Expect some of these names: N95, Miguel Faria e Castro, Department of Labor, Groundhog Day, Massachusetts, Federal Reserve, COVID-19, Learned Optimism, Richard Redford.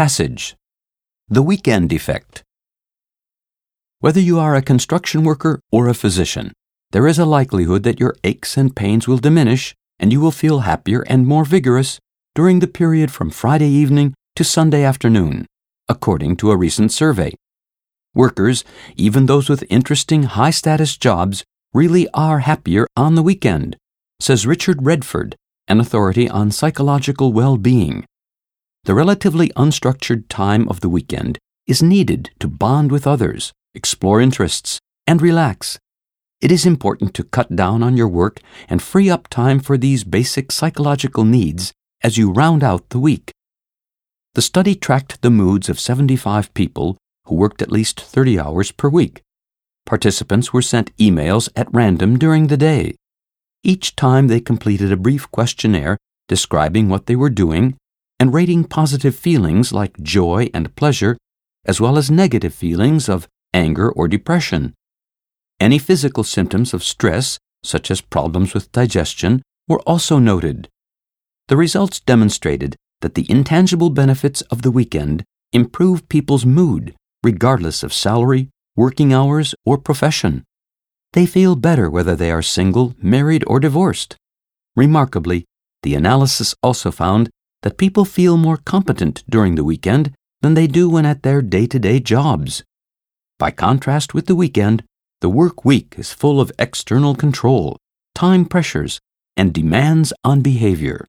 Passage. The Weekend Effect. Whether you are a construction worker or a physician, there is a likelihood that your aches and pains will diminish and you will feel happier and more vigorous during the period from Friday evening to Sunday afternoon, according to a recent survey. Workers, even those with interesting high-status jobs, really are happier on the weekend, says Richard Redford, an authority on psychological well-being. The relatively unstructured time of the weekend is needed to bond with others, explore interests, and relax. It is important to cut down on your work and free up time for these basic psychological needs as you round out the week. The study tracked the moods of 75 people who worked at least 30 hours per week. Participants were sent emails at random during the day. Each time they completed a brief questionnaire describing what they were doing and rating positive feelings like joy and pleasure, as well as negative feelings of anger or depression. Any physical symptoms of stress, such as problems with digestion, were also noted. The results demonstrated that the intangible benefits of the weekend improve people's mood, regardless of salary, working hours, or profession. They feel better whether they are single, married, or divorced. Remarkably, the analysis also found that people feel more competent during the weekend than they do when at their day-to-day jobs. By contrast with the weekend, the work week is full of external control, time pressures, and demands on behavior.